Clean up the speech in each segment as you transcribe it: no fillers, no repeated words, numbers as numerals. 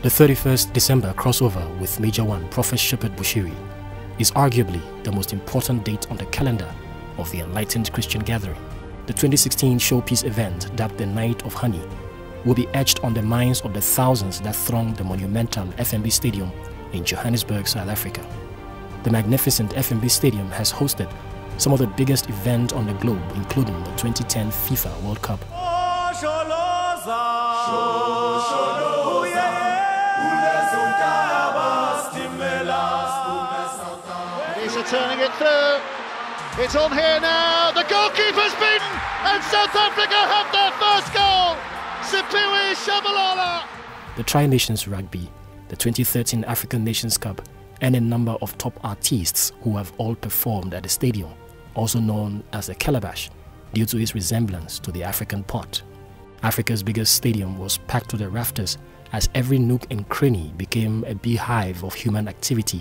The 31st December crossover with Major One Prophet Shepherd Bushiri is arguably the most important date on the calendar of the Enlightened Christian Gathering. The 2016 showpiece event dubbed the Night of Honey will be etched on the minds of the thousands that thronged the monumental FNB Stadium in Johannesburg, South Africa. The magnificent FNB Stadium has hosted some of the biggest events on the globe, including the 2010 FIFA World Cup, turning it through, it's on here now, the goalkeeper's beaten, and South Africa have their first goal, Siphiwe Shabalala. The Tri-Nations Rugby, the 2013 African Nations Cup, and a number of top artists who have all performed at the stadium, also known as the Calabash, due to its resemblance to the African pot. Africa's biggest stadium was packed to the rafters as every nook and cranny became a beehive of human activity,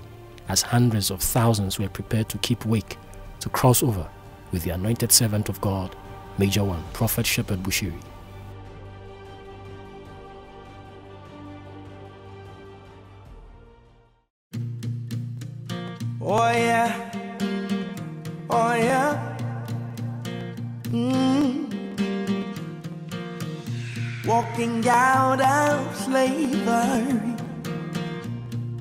as hundreds of thousands were prepared to keep wake to cross over with the anointed servant of God, Major One, Prophet Shepherd Bushiri. Oh yeah, oh yeah, walking out of slavery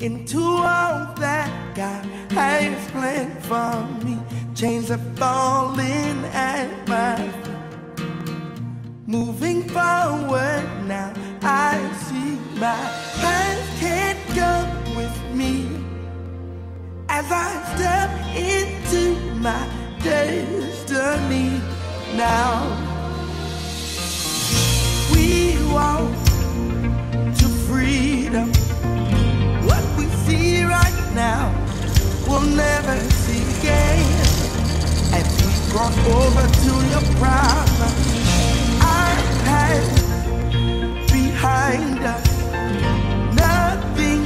into all that God has planned for me. Chains are falling at my feet. Moving forward now, I see my hands can't go with me as I step into my destiny now. We walk to freedom. What we see right now, we'll never see again. As we cross over to your promise, our past behind us, nothing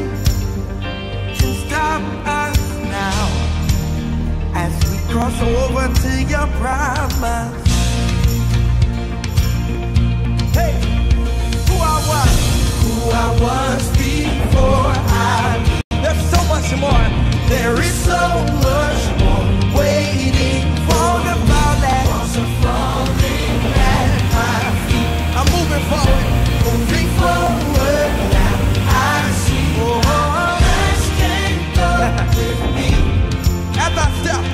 can stop us now. As we cross over to your promise, hey, who I was before. There's so much more. There is so much more waiting for the fall that was falling at my feet. I'm moving forward, moving forward now. I see all that's came up with me. As I step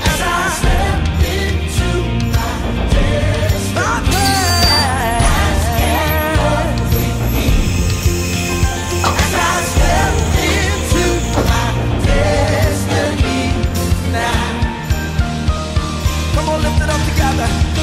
into my destiny. I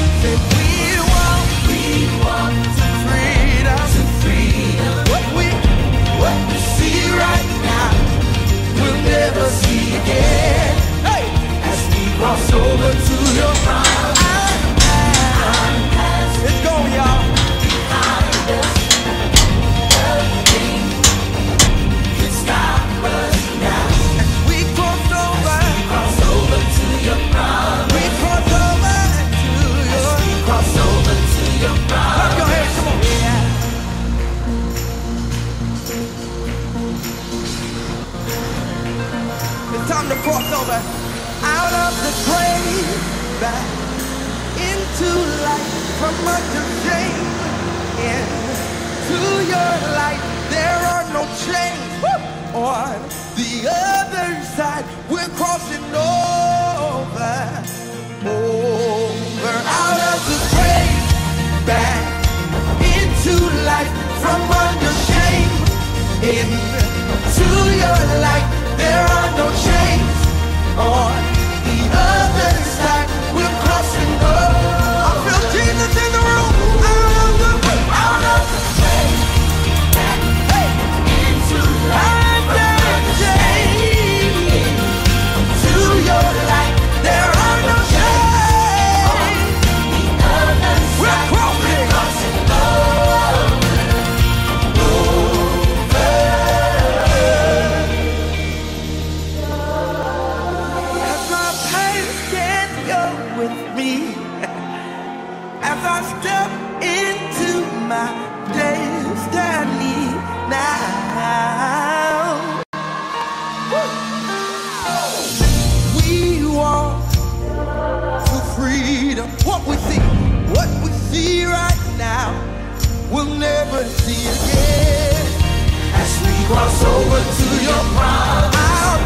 cross over to your promise. Our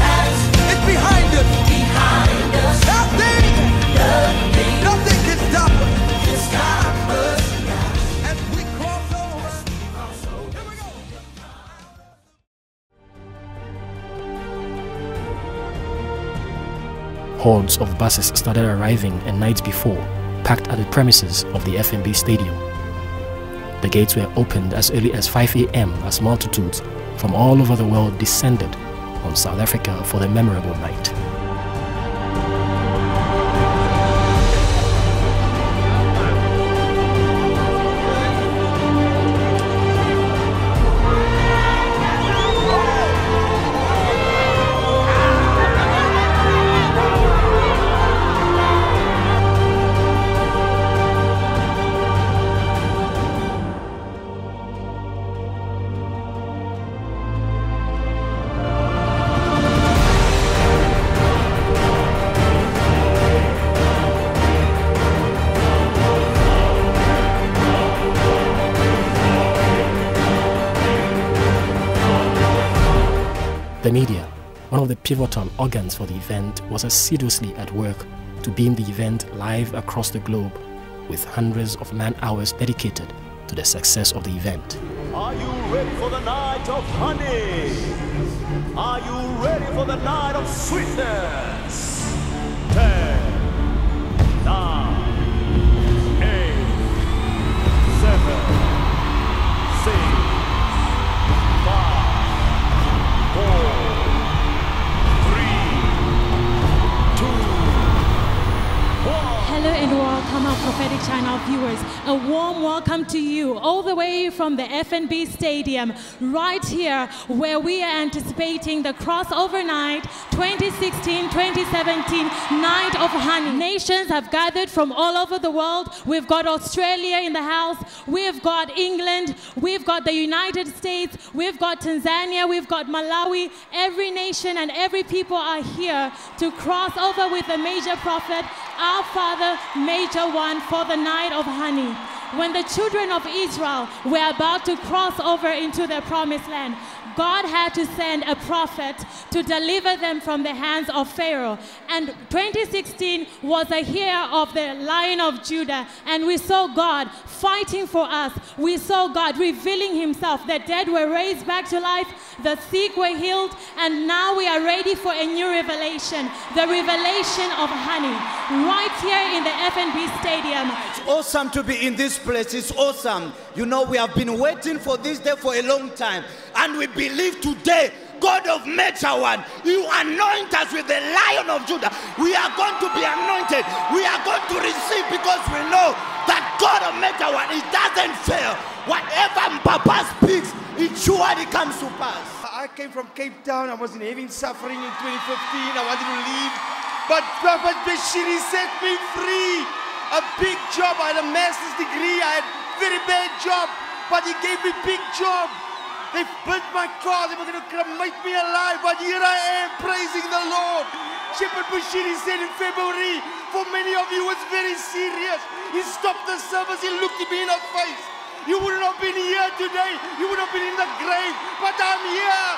past, it's behind us. Behind us. Nothing, nothing can stop us. Can stop us now. As we cross over. Here we go. Hordes of buses started arriving a night before, packed at the premises of the FNB Stadium. The gates were opened as early as 5 a.m. as multitudes from all over the world descended on South Africa for the memorable night. The media, one of the pivotal organs for the event, was assiduously at work to beam the event live across the globe, with hundreds of man-hours dedicated to the success of the event. Are you ready for the night of honey? Are you ready for the night of sweetness? 10, 9, 8, 7, 6, 5, 4, 3, 2, 1. Hello and welcome our prophetic channel viewers. A warm welcome to you all the way from the FNB Stadium, right here where we are anticipating the crossover night 2016-2017 Night of Honey. Nations have gathered from all over the world. We've got Australia in the house, we've got England, we've got the United States, we've got Tanzania, we've got Malawi. Every nation and every people are here to cross over with the major prophet, our father, Major One, for the Night of Honey. When the children of Israel were about to cross over into their promised land, God had to send a prophet to deliver them from the hands of Pharaoh. And 2016 was a year of the Lion of Judah, and we saw God fighting for us. We saw God revealing himself. The dead were raised back to life, the sick were healed, and now we are ready for a new revelation, the revelation of honey, right here in the FNB Stadium. It's awesome to be in this place, it's awesome. You know, we have been waiting for this day for a long time, and we believe today, God of Major One, you anoint us with the Lion of Judah. We are going to be anointed. We are going to receive, because we know that God of Major One, it doesn't fail. Whatever Papa speaks, it surely comes to pass. I came from Cape Town. I was in heavy suffering in 2015. I wanted to leave, but Prophet Bushiri set me free. A big job. I had a master's degree. I had a very bad job, but he gave me a big job. They burnt my car, they were going to cremate me alive, but here I am praising the Lord. Shepherd Bushiri said in February, for many of you it's very serious. He stopped the service, he looked me in the face. You would not have been here today, you would have been in the grave, but I'm here.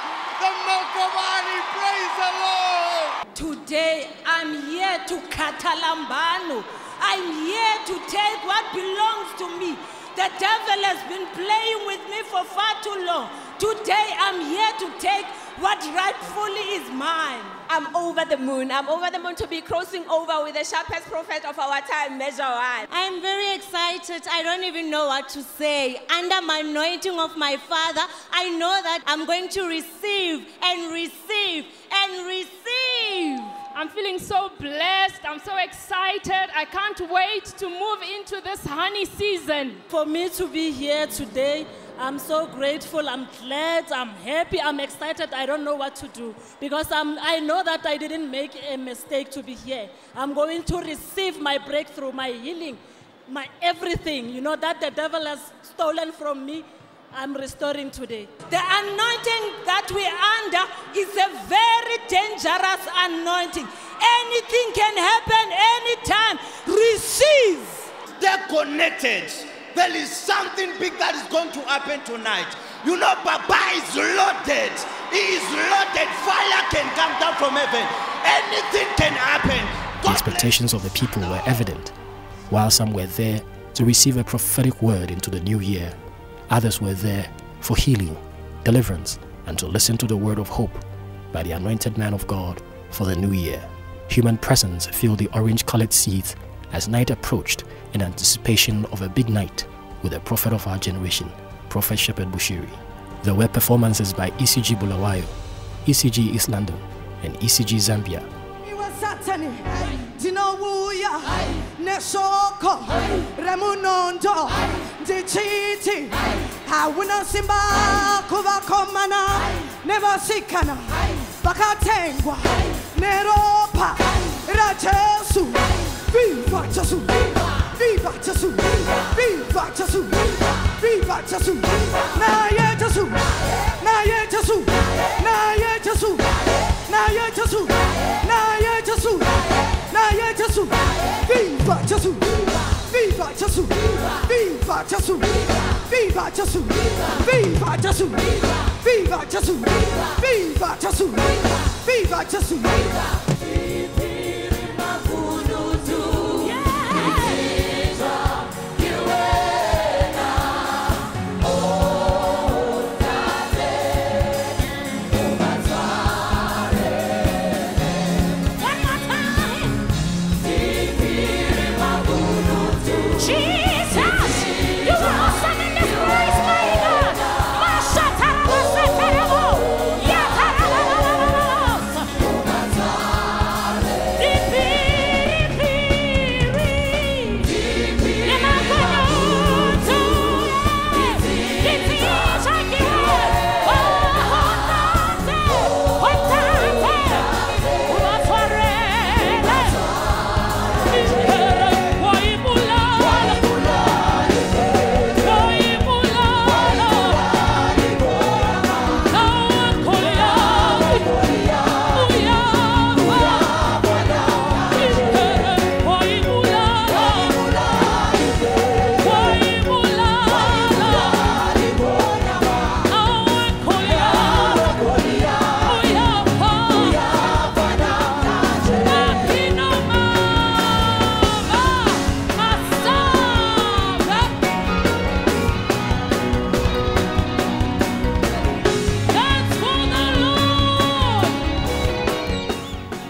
The milk of honey, praise the Lord. Today I'm here to Katalambano. I'm here to take what belongs to me. The devil has been playing with me for far too long. Today I'm here to take what rightfully is mine. I'm over the moon. I'm over the moon to be crossing over with the sharpest prophet of our time, Major One. I'm very excited. I don't even know what to say. Under my anointing of my father, I know that I'm going to receive and receive and receive. I'm feeling so blessed, I'm so excited. I can't wait to move into this honey season. For me to be here today, I'm so grateful, I'm glad, I'm happy, I'm excited. I don't know what to do, because I know that I didn't make a mistake to be here. I'm going to receive my breakthrough, my healing, my everything, you know, that the devil has stolen from me. I'm restoring today. The anointing that we under is a very dangerous anointing. Anything can happen anytime. Receive. They're connected. There is something big that is going to happen tonight. You know, Baba is loaded. He is loaded. Fire can come down from heaven. Anything can happen. The expectations of the people were evident. While some were there to receive a prophetic word into the new year, others were there for healing, deliverance, and to listen to the word of hope by the anointed man of God for the new year. Human presence filled the orange-colored seats as night approached in anticipation of a big night with the prophet of our generation, Prophet Shepherd Bushiri. There were performances by ECG Bulawayo, ECG East London, and ECG Zambia.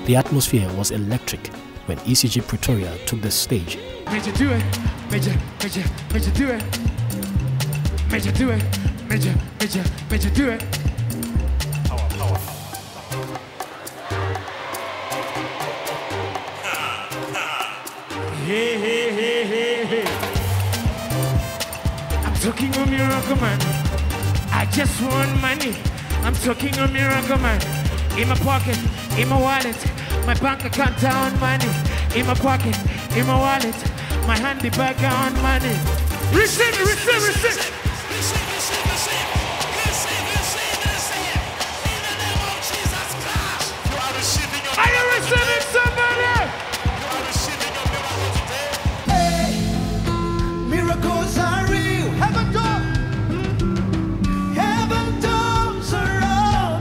The atmosphere was electric when ECG Pretoria took the stage. Major, do it. Major, Major, Major, do it. Major, do it. Major, Major, Major, do it. Power, power, power. Hey, hey, hey, hey, hey. I'm talking a miracle, man. I just want money. I'm talking a miracle, man. In my pocket, in my wallet. My bank account down money, in my pocket, in my wallet, my handy bag on money. Receive, receive, receive, receive, receive, receive. In the name of Jesus Christ, you are receiving your miracle. Are you receiving somebody? You are receiving your miracle today. Hey, miracles are real. Heaven door. Heaven doors are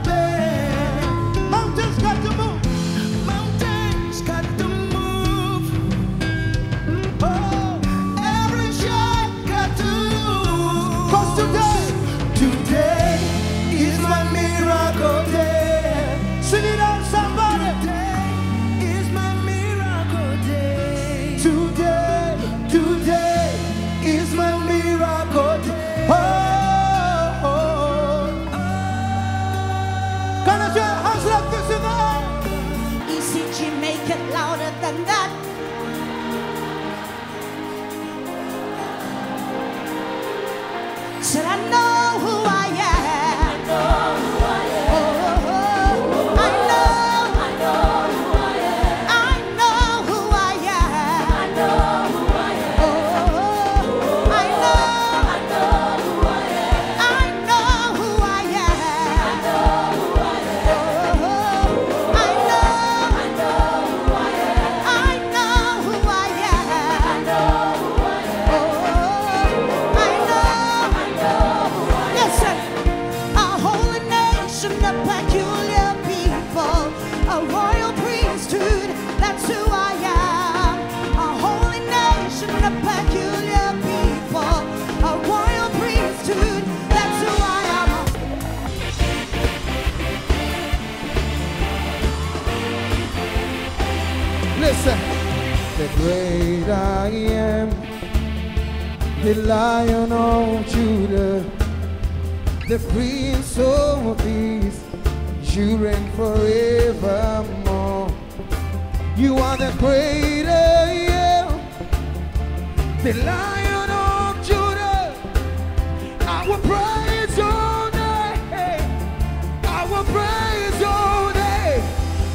open. Mountains got to move. I am the Lion of Judah, the Prince of Peace, enduring forevermore. You are the great I am, the Lion of Judah. I will praise all day, I will praise all day.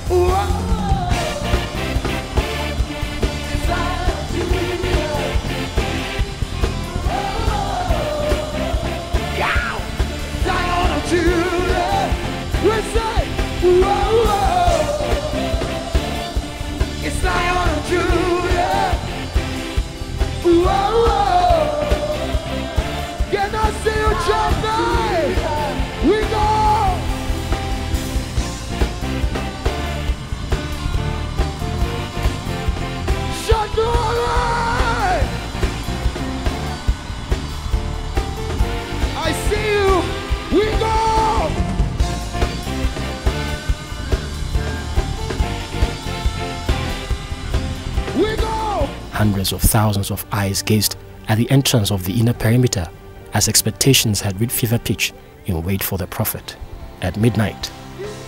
Whoa. Whoa, whoa. It's Lion of Judah. Whoa, whoa. Can I see you jump high? We go. Shout glory. I see you. We go. Hundreds of thousands of eyes gazed at the entrance of the inner perimeter as expectations had reached fever pitch in wait for the prophet. At midnight,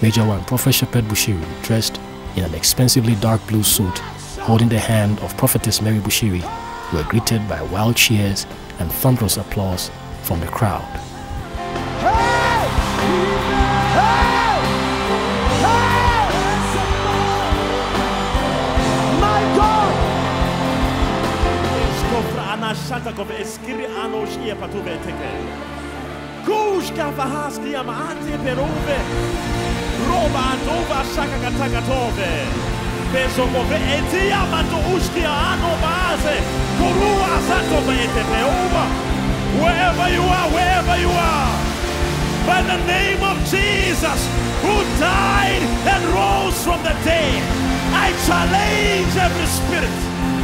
Major One Prophet Shepherd Bushiri, dressed in an expensively dark blue suit, holding the hand of Prophetess Mary Bushiri, were greeted by wild cheers and thunderous applause from the crowd. Wherever you are, by the name of Jesus, who died and rose from the dead, I challenge every spirit,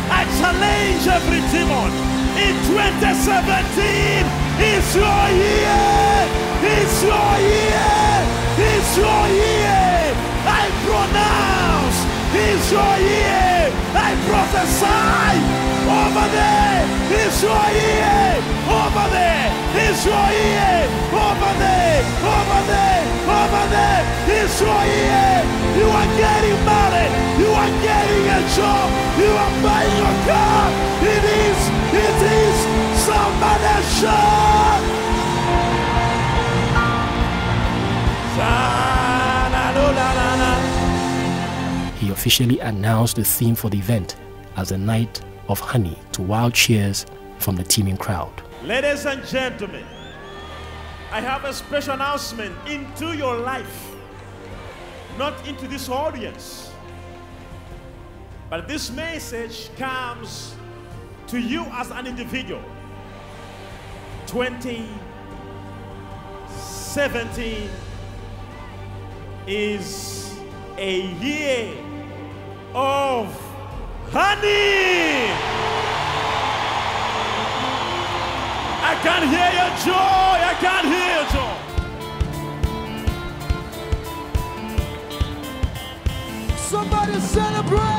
I challenge every demon. In 2017, it's your year, it's your year, it's your year. I pronounce, it's your year. I prophesy over there, it's your year, over there, it's your year, over there, over there, over there, it's your year. You are getting married, you are getting a job, you are buying your car. It is somebody's shot. He officially announced the theme for the event as the Night of Honey, to wild cheers from the teeming crowd. Ladies and gentlemen, I have a special announcement into your life, not into this audience, but this message comes to you as an individual. 2017 is a year of honey. I can hear your joy, I can hear your joy. Somebody celebrate.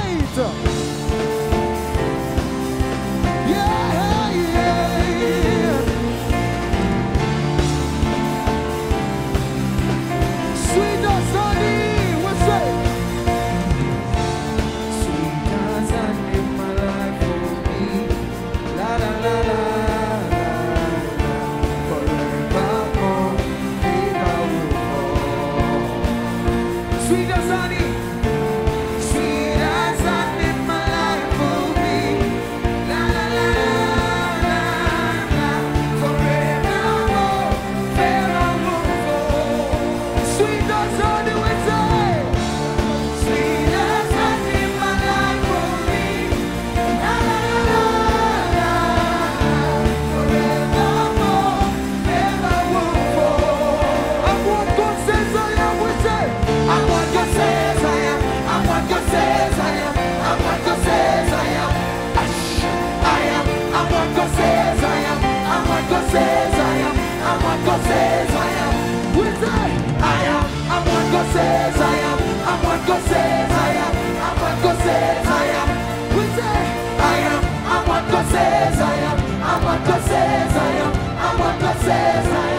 says I